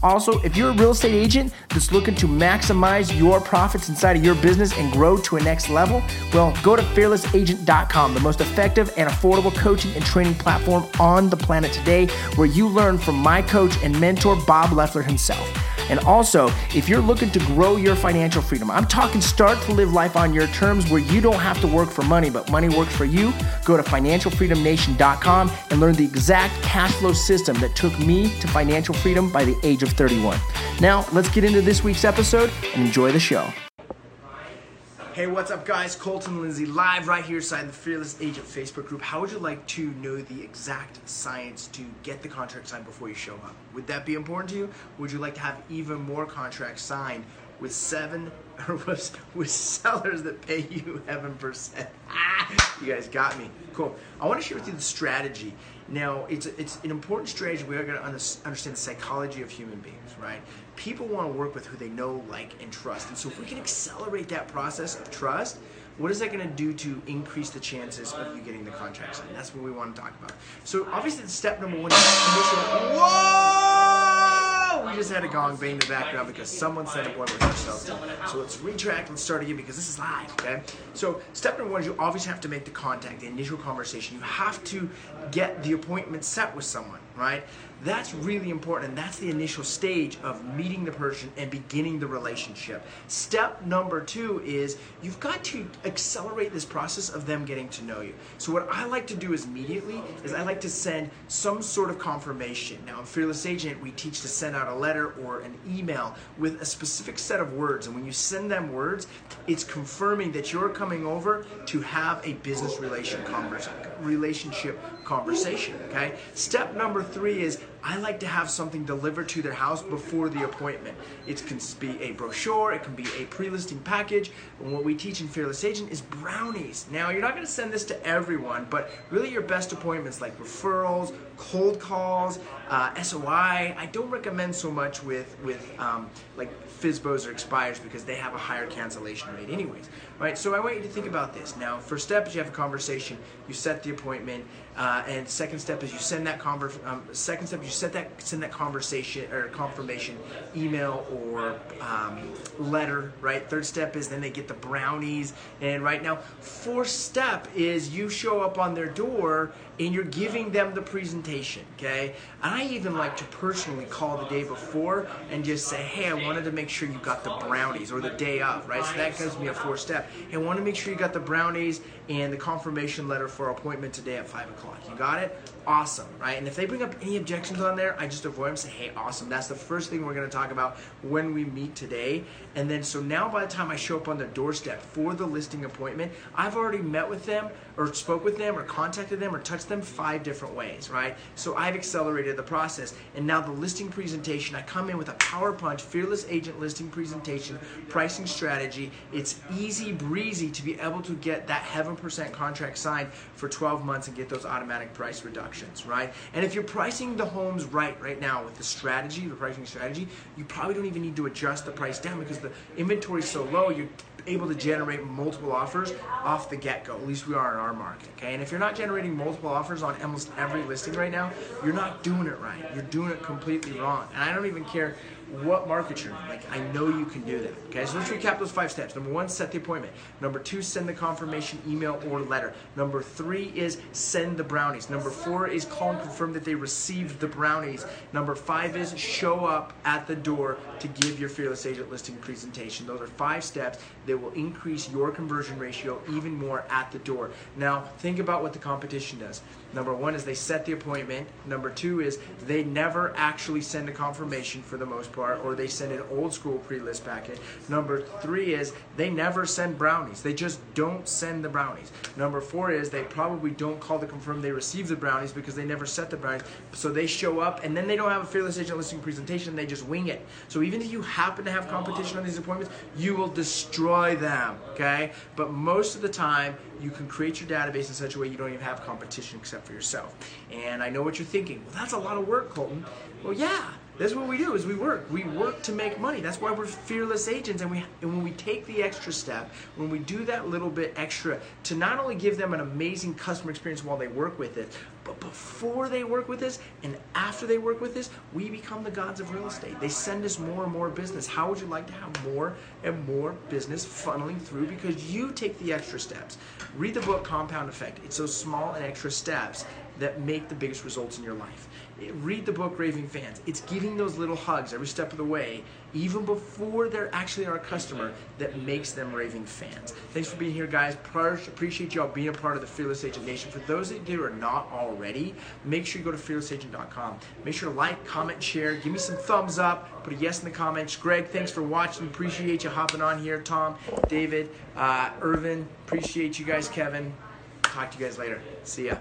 Also, if you're a real estate agent that's looking to maximize your profits inside of your business and grow to a next level, well, go to fearlessagent.com, the most effective and affordable coaching and training platform on the planet today, where you learn from my coach and mentor, Bob Leffler himself. And also, if you're looking to grow your financial freedom, I'm talking start to live life on your terms where you don't have to work for money, but money works for you, go to financialfreedomnation.com and learn the exact cash flow system that took me to financial freedom by the age of 31. Now, let's get into this week's episode and enjoy the show. Hey, what's up guys? Colton Lindsay live right here inside the Fearless Agent Facebook group. How would you like to know the exact science to get the contract signed before you show up? Would that be important to you? Would you like to have even more contracts signed with sellers that pay you 7%? You guys got me. Cool. I want to share with you the strategy. Now, it's an important strategy. We are going to understand the psychology of human beings, right? People want to work with who they know, like, and trust. And so if we can accelerate that process of trust, what is that going to do to increase the chances of you getting the contract signed? That's what we want to talk about. So obviously step number one is initial. Whoa! We just had a gong bang in the background because someone said a word with themselves. So let's retract and start again because this is live, okay? So step number one is you obviously have to make the contact, the initial conversation. You have to get the appointment set with someone, right? That's really important, and that's the initial stage of meeting the person and beginning the relationship. Step number two is you've got to accelerate this process of them getting to know you. So what I like to do is immediately is I like to send some sort of confirmation. Now, in Fearless Agent, we teach to send out a letter or an email with a specific set of words, and when you send them words, it's confirming that you're coming over to have a business relationship conversation, okay? Step number three is I like to have something delivered to their house before the appointment. It can be a brochure, it can be a pre-listing package, and what we teach in Fearless Agent is brownies. Now, you're not going to send this to everyone, but really your best appointments like referrals, cold calls, SOI. I don't recommend so much with like FSBOs or expires because they have a higher cancellation rate anyways, right? So I want you to think about this. Now, first step is you have a conversation, you set the appointment, and second step is you send that send that conversation or confirmation email or letter, right? Third step is then they get the brownies, and right now, fourth step is you show up on their door and you're giving them the presentation, okay? I even like to personally call the day before and just say, hey, I wanted to make sure you got the brownies, or the day of, right? So that gives me a fourth step. Hey, I want to make sure you got the brownies and the confirmation letter for our appointment today at 5 o'clock. You got it? Awesome, right? And if they bring up any objections on there, I just avoid them, say, hey, awesome. That's the first thing we're going to talk about when we meet today. And then so now by the time I show up on their doorstep for the listing appointment, I've already met with them or spoke with them or contacted them or touched them 5 different ways, right? So I've accelerated the process, and now the listing presentation, I come in with a power punch, Fearless Agent listing presentation, pricing strategy. It's easy breezy to be able to get that 7% contract signed for 12 months and get those automatic price reductions, right? And if you're pricing the homes right now with the strategy, the pricing strategy, you probably don't even need to adjust the price down because the inventory is so low, you're able to generate multiple offers off the get-go. At least we are in our market, okay? And if you're not generating multiple offers on almost every listing right now, you're not doing it right. You're doing it completely wrong. And I don't even care what market you're in. Like, I know you can do that, okay? So let's recap those 5 steps. Number 1, set the appointment. Number 2, send the confirmation email or letter. Number 3 is send the brownies. Number 4 is call and confirm that they received the brownies. Number 5 is show up at the door to give your Fearless Agent listing presentation. Those are 5 steps that will increase your conversion ratio even more at the door. Now, think about what the competition does. Number 1 is they set the appointment. Number 2 is they never actually send a confirmation for the most part. part, or they send an old school pre-list packet. Number three is they never send brownies. They just don't send the brownies. Number four is they probably don't call to confirm they received the brownies because they never set the brownies. So they show up and then they don't have a Fearless Agent listing presentation. They just wing it. So even if you happen to have competition on these appointments, you will destroy them, okay? But most of the time, you can create your database in such a way you don't even have competition except for yourself. And I know what you're thinking. Well, that's a lot of work, Colton. Well, yeah. That's what we do, is we work. We work to make money. That's why we're fearless agents. And when we take the extra step, when we do that little bit extra to not only give them an amazing customer experience while they work with it, but before they work with us and after they work with us, we become the gods of real estate. They send us more and more business. How would you like to have more and more business funneling through because you take the extra steps? Read the book Compound Effect. It's those small and extra steps that make the biggest results in your life. Read the book Raving Fans. It's giving those little hugs every step of the way, even before they're actually our customer, that makes them raving fans. Thanks for being here, guys. Appreciate y'all being a part of the Fearless Agent Nation. For those of you who are not already, make sure you go to fearlessagent.com. Make sure to like, comment, share, give me some thumbs up, put a yes in the comments. Greg, thanks for watching. Appreciate you hopping on here. Tom, David, Irvin, appreciate you guys. Kevin, talk to you guys later. See ya.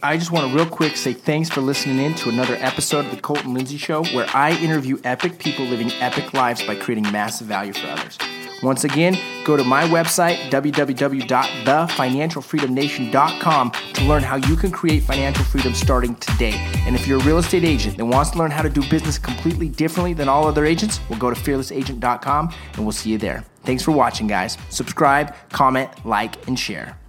I just want to real quick say thanks for listening in to another episode of The Colton Lindsay Show, where I interview epic people living epic lives by creating massive value for others. Once again, go to my website, www.thefinancialfreedomnation.com, to learn how you can create financial freedom starting today. And if you're a real estate agent that wants to learn how to do business completely differently than all other agents, well, go to fearlessagent.com and we'll see you there. Thanks for watching, guys. Subscribe, comment, like, and share.